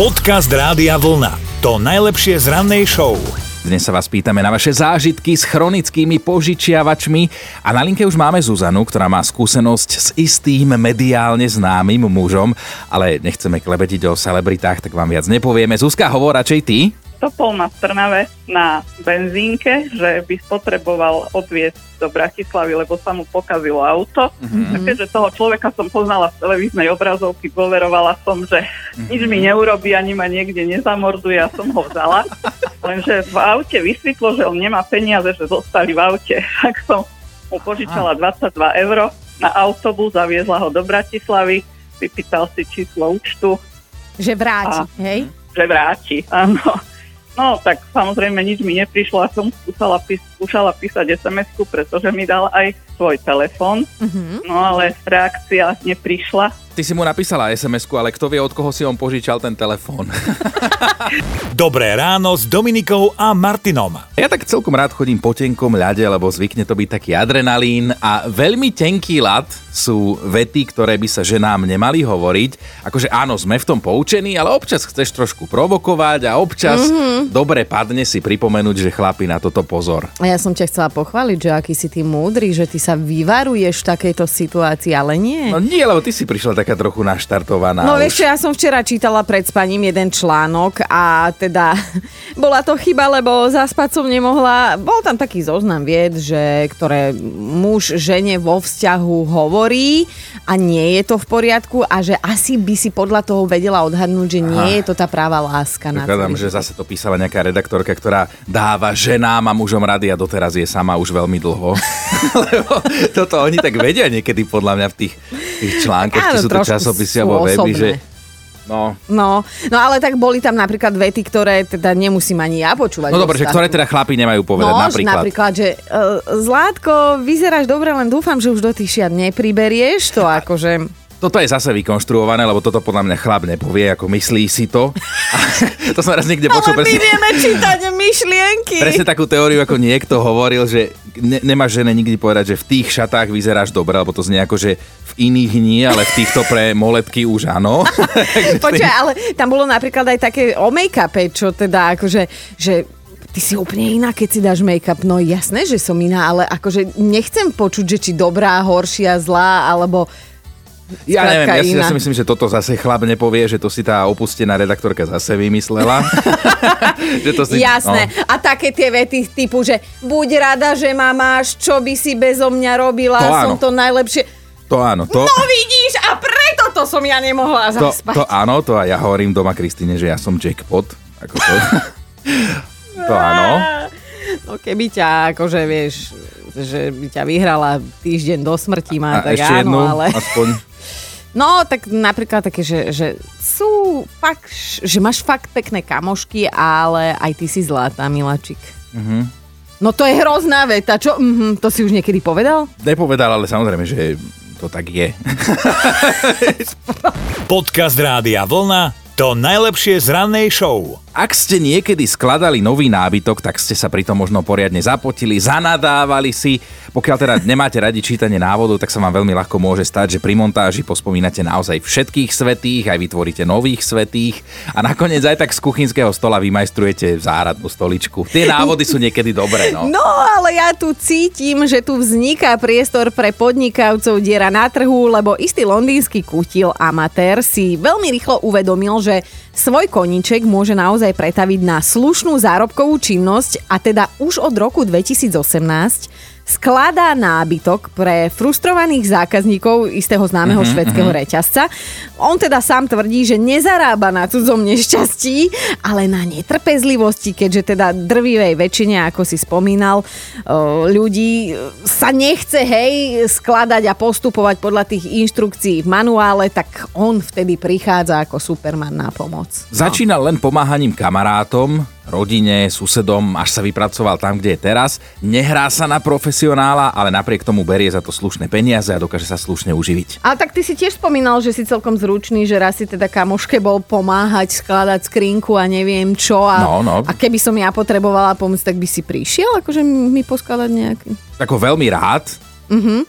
Podcast Rádia Vlna. To najlepšie z rannej show. Dnes sa vás pýtame na vaše zážitky s chronickými požičiavačmi a na linke už máme Zuzanu, ktorá má skúsenosť s istým mediálne známym mužom, ale nechceme klebetiť o celebritách, tak vám viac nepovieme. Zuzka, hovor radšej ty. Topol ma v Trnave na benzínke, že by spotreboval odviesť do Bratislavy, lebo sa mu pokazilo auto. Mm-hmm. Takže toho človeka som poznala z televíznej obrazovky, dôverovala som, že nič mi neurobí, ani ma niekde nezamorduje, a som ho vzala. Lenže v aute vysvetlo, že on nemá peniaze, že zostali v aute. Tak som mu požičala 22 € na autobus, zaviezla ho do Bratislavy, vypýtal si číslo účtu. Že vráti, hej? Že vráti, áno. No, tak samozrejme nič mi neprišlo a som skúšala písať SMS-ku, pretože mi dal aj svoj telefon, no ale reakcia neprišla. Ty si mu napísala SMS-ku, ale kto vie, od koho si on požičal ten telefon. Dobré ráno s Dominikou a Martinom. Ja tak celkom rád chodím po tenkom ľade, lebo zvykne to byť taký adrenalín a veľmi tenký ľad sú vety, ktoré by sa ženám nemali hovoriť. Akože áno, sme v tom poučení, ale občas chceš trošku provokovať a občas dobre padne si pripomenúť, že chlapi, na toto pozor. Ja som ťa chcela pochváliť, že aký si ty múdry, že ty sa vyvaruješ v takejto situácii, ale nie. No nie, lebo ty si prišla taká trochu naštartovaná. No vieš, ja som včera čítala pred spaním jeden článok a teda bola to chyba, lebo zaspať som nemohla. Bol tam taký zoznam vied, že ktoré muž žene vo vzťahu hovorí a nie je to v poriadku a že asi by si podľa toho vedela odhadnúť, že nie je to tá práva láska. Prekladám, že zase to písala nejaká redaktorka, ktorá dáva ženám a mužom rady a doteraz je sama už veľmi dlho. Lebo toto oni tak vedia niekedy podľa mňa v tých článkoch, či sú to časopisy alebo weby, že... No, ale tak boli tam napríklad vety, ktoré teda nemusím ani ja počúvať. No dobre, že ktoré teda chlapi nemajú povedať, napríklad. No, napríklad, že Zlátko, vyzeráš dobre, len dúfam, že už do tých šiat nepriberieš, to akože... Toto je zase vykonštruované, lebo toto podľa mňa chlap nepovie, ako myslí si to. To som raz niekde počul. Ale my vieme čítať myšlienky. Presne takú teóriu, ako niekto hovoril, že nemáš žene nikdy povedať, že v tých šatách vyzeráš dobre, lebo to znie ako, že v iných nie, ale v týchto pre moletky už áno. Počkaj, ale tam bolo napríklad aj také o make-upe, čo teda akože... Ty si úplne iná, keď si dáš make-up. No jasné, že som iná, ale akože nechcem počuť, že či dobrá, horšia, zlá, alebo... Ja neviem, ja si myslím, že toto zase chlap nepovie, že to si tá opustená redaktorka zase vymyslela. Že to si... Jasné. No. A také tie vety typu, že buď rada, že ma máš, čo by si bezo mňa robila, to som to najlepšie. To áno. To... No vidíš, a preto to som ja nemohla zaspať. To áno, to a ja hovorím doma Kristine, že ja som jackpot. Ako to. To áno. No keby ťa, akože vieš, že by ťa vyhrala týždeň do smrti, má tak ešte áno, jednu, ale... aspoň... No, tak napríklad také, že sú fakt, že máš fakt pekné kamošky, ale aj ty si zlatá, miláčik. Mhm. No to je hrozná veta, čo? To si už niekedy povedal? Nepovedal, ale samozrejme, že to tak je. Podcast Rádia Vlna, to najlepšie z rannej show. Ak ste niekedy skladali nový nábytok, tak ste sa pri tom možno poriadne zapotili, zanadávali si. Pokiaľ teda nemáte radi čítanie návodov, tak sa vám veľmi ľahko môže stať, že pri montáži pospomínate naozaj všetkých svätých, aj vytvoríte nových svätých a nakoniec aj tak z kuchynského stola vymajstrujete záhradnú stoličku. Tie návody sú niekedy dobré, no. No, ale ja tu cítim, že tu vzniká priestor pre podnikavcov diera na trhu, lebo istý londýnsky kutil amatér si veľmi rýchlo uvedomil, že svoj koníček môže naozaj pretaviť na slušnú zárobkovú činnosť a teda už od roku 2018 skladá nábytok pre frustrovaných zákazníkov istého známeho švédskeho reťazca. On teda sám tvrdí, že nezarába na cudzom nešťastí, ale na netrpezlivosti, keďže teda drvivej väčšine, ako si spomínal, ľudí sa nechce, hej, skladať a postupovať podľa tých inštrukcií v manuále, tak on vtedy prichádza ako Superman na pomoc. No. Začínal len pomáhaním kamarátom, rodine, susedom, až sa vypracoval tam, kde je teraz. Nehrá sa na profesionála, ale napriek tomu berie za to slušné peniaze a dokáže sa slušne uživiť. A tak ty si tiež spomínal, že si celkom zručný, že raz si teda kamoške bol pomáhať skladať skrinku a neviem čo. A keby som ja potrebovala pomôcť, tak by si prišiel akože mi poskladať nejaký. Tak ho veľmi rád,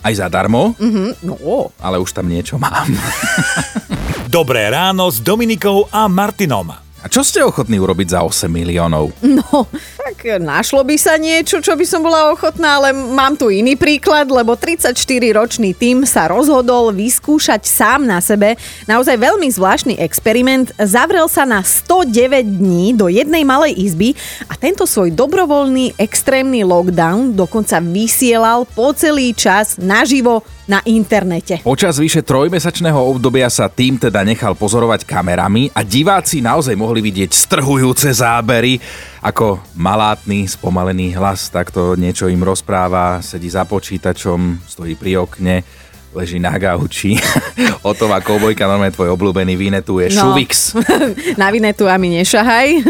aj zadarmo, no. Ale už tam niečo mám. Dobré ráno s Dominikou a Martinom. A čo ste ochotní urobiť za 8 miliónov? No, tak našlo by sa niečo, čo by som bola ochotná, ale mám tu iný príklad, lebo 34-ročný Tim sa rozhodol vyskúšať sám na sebe naozaj veľmi zvláštny experiment. Zavrel sa na 109 dní do jednej malej izby a tento svoj dobrovoľný extrémny lockdown dokonca vysielal po celý čas naživo na internete. Počas vyše trojmesačného obdobia sa tým teda nechal pozorovať kamerami a diváci naozaj mohli vidieť strhujúce zábery, ako malátny, spomalený hlas takto niečo im rozpráva, sedí za počítačom, stojí pri okne, leží na gauči. Otová koubojka, normálne tvoj obľúbený Vinetu je Šuvik. Na Vinetu a mi nešahaj,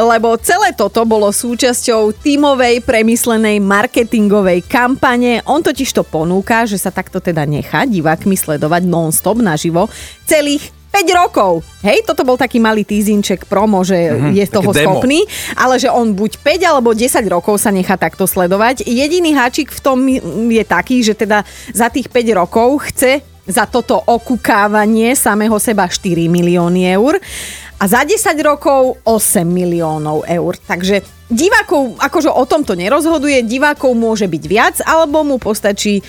lebo celé toto bolo súčasťou tímovej premyslenej marketingovej kampane. On totiž to ponúka, že sa takto teda nechá divákmi sledovať non-stop naživo celých 5 rokov. Hej, toto bol taký malý týzinček promo, že je toho schopný, ale že on buď 5 alebo 10 rokov sa nechá takto sledovať. Jediný háčik v tom je taký, že teda za tých 5 rokov chce za toto okukávanie samého seba 4 milióny eur a za 10 rokov 8 miliónov eur. Takže divákov, akože o tom to nerozhoduje, divákov môže byť viac, alebo mu postačí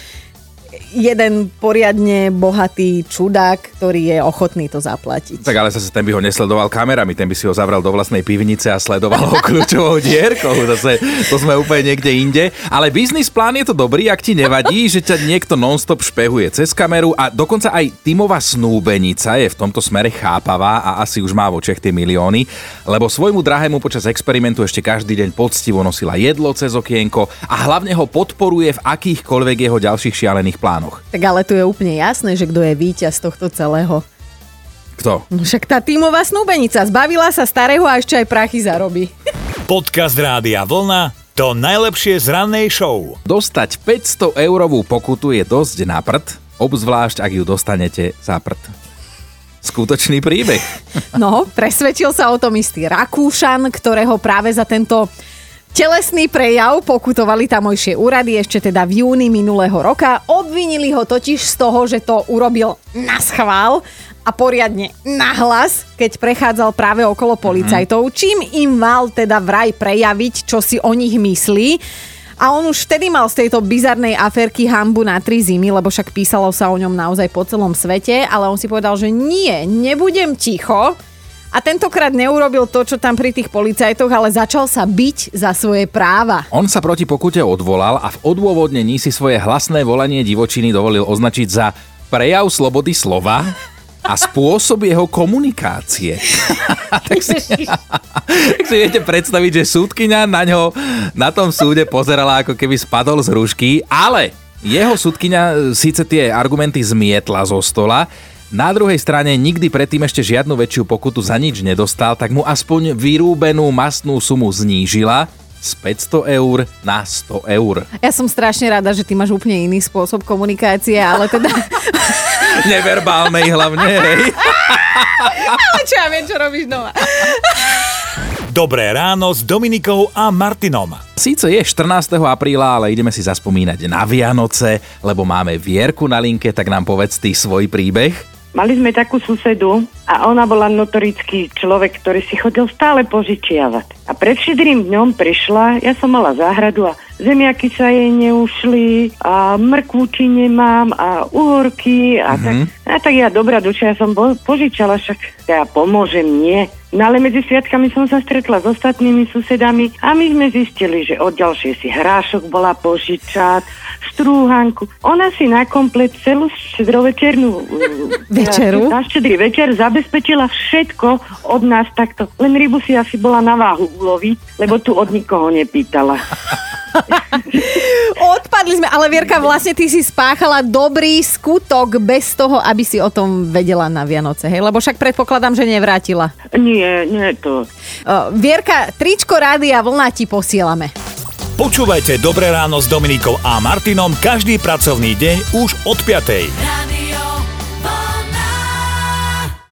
jeden poriadne bohatý čudák, ktorý je ochotný to zaplatiť. Tak ale zase ten by ho nesledoval kamerami, ten by si ho zavral do vlastnej pivnice a sledoval ho kľúčovou dierkou. Zase to sme úplne niekde inde. Ale biznis plán je to dobrý, ak ti nevadí, že ťa niekto non-stop špehuje cez kameru a dokonca aj tímová snúbenica je v tomto smere chápavá a asi už má vo Čech tie milióny, lebo svojmu drahému počas experimentu ešte každý deň poctivo nosila jedlo cez okienko a hlavne ho podporuje v akýchkoľvek jeho ďalších šialených plánov. Tak ale tu je úplne jasné, že kto je víťaz tohto celého. Kto? No však tá tímová snúbenica zbavila sa starého a ešte aj prachy zarobí. Podcast Rádia Vlna, to najlepšie z rannej show. Dostať 500-eurovú pokutu je dosť na prd, obzvlášť ak ju dostanete za prd. Skutočný príbeh. No, presvedčil sa o tom istý Rakúšan, ktorého práve za tento telesný prejav pokutovali tamojšie úrady ešte teda v júni minulého roka. Obvinili ho totiž z toho, že to urobil naschvál a poriadne nahlas, keď prechádzal práve okolo policajtov. Čím im mal teda vraj prejaviť, čo si o nich myslí. A on už vtedy mal z tejto bizarnej aférky hanbu na 3 zimy, lebo však písalo sa o ňom naozaj po celom svete, ale on si povedal, že nie, nebudem ticho. A tentokrát neurobil to, čo tam pri tých policajtoch, ale začal sa biť za svoje práva. On sa proti pokute odvolal a v odôvodnení si svoje hlasné volanie divočiny dovolil označiť za prejav slobody slova a spôsob jeho komunikácie. Takže viete predstaviť, že súdkyňa na ňo na tom súde pozerala, ako keby spadol z hrušky, ale jeho súdkyňa síce tie argumenty zmietla zo stola. Na druhej strane nikdy predtým ešte žiadnu väčšiu pokutu za nič nedostal, tak mu aspoň vyrúbenú mastnú sumu znížila z 500 eur na 100 eur. Ja som strašne rada, že ty máš úplne iný spôsob komunikácie, ale teda... Neverbálnej hlavne, hej. Ale čo ja viem, čo robíš doma. Dobré ráno s Dominikou a Martinom. Síce je 14. apríla, ale ideme si zaspomínať na Vianoce, lebo máme Vierku na linke, tak nám povedz ty svoj príbeh. Mali sme takú susedu a ona bola notorický človek, ktorý si chodil stále požičiavať. A pred Štedrým dňom prišla, ja som mala záhradu a zemiaky sa jej neušli a mrkvuči nemám a uhorky a tak ja dobrá duša, ja som požičala, však ja pomôžem, nie. No ale medzi sviatkami som sa stretla s ostatnými susedami a my sme zistili, že od ďalšej si hrášok bola požičať, strúhanku. Ona si na komplet celú štedrovečernú večeru na štedrý večer zabezpečila všetko od nás takto. Len rybu si asi bola na váhu uloviť, lebo tu od nikoho nepýtala. Odpadli sme, ale Vierka, vlastne ty si spáchala dobrý skutok bez toho, aby si o tom vedela na Vianoce, hej? Lebo však predpokladám, že nevrátila. Nie to. Vierka, tričko Rádia Vlna ti posielame. Počúvajte Dobré ráno s Dominikou a Martinom každý pracovný deň už od 5:00.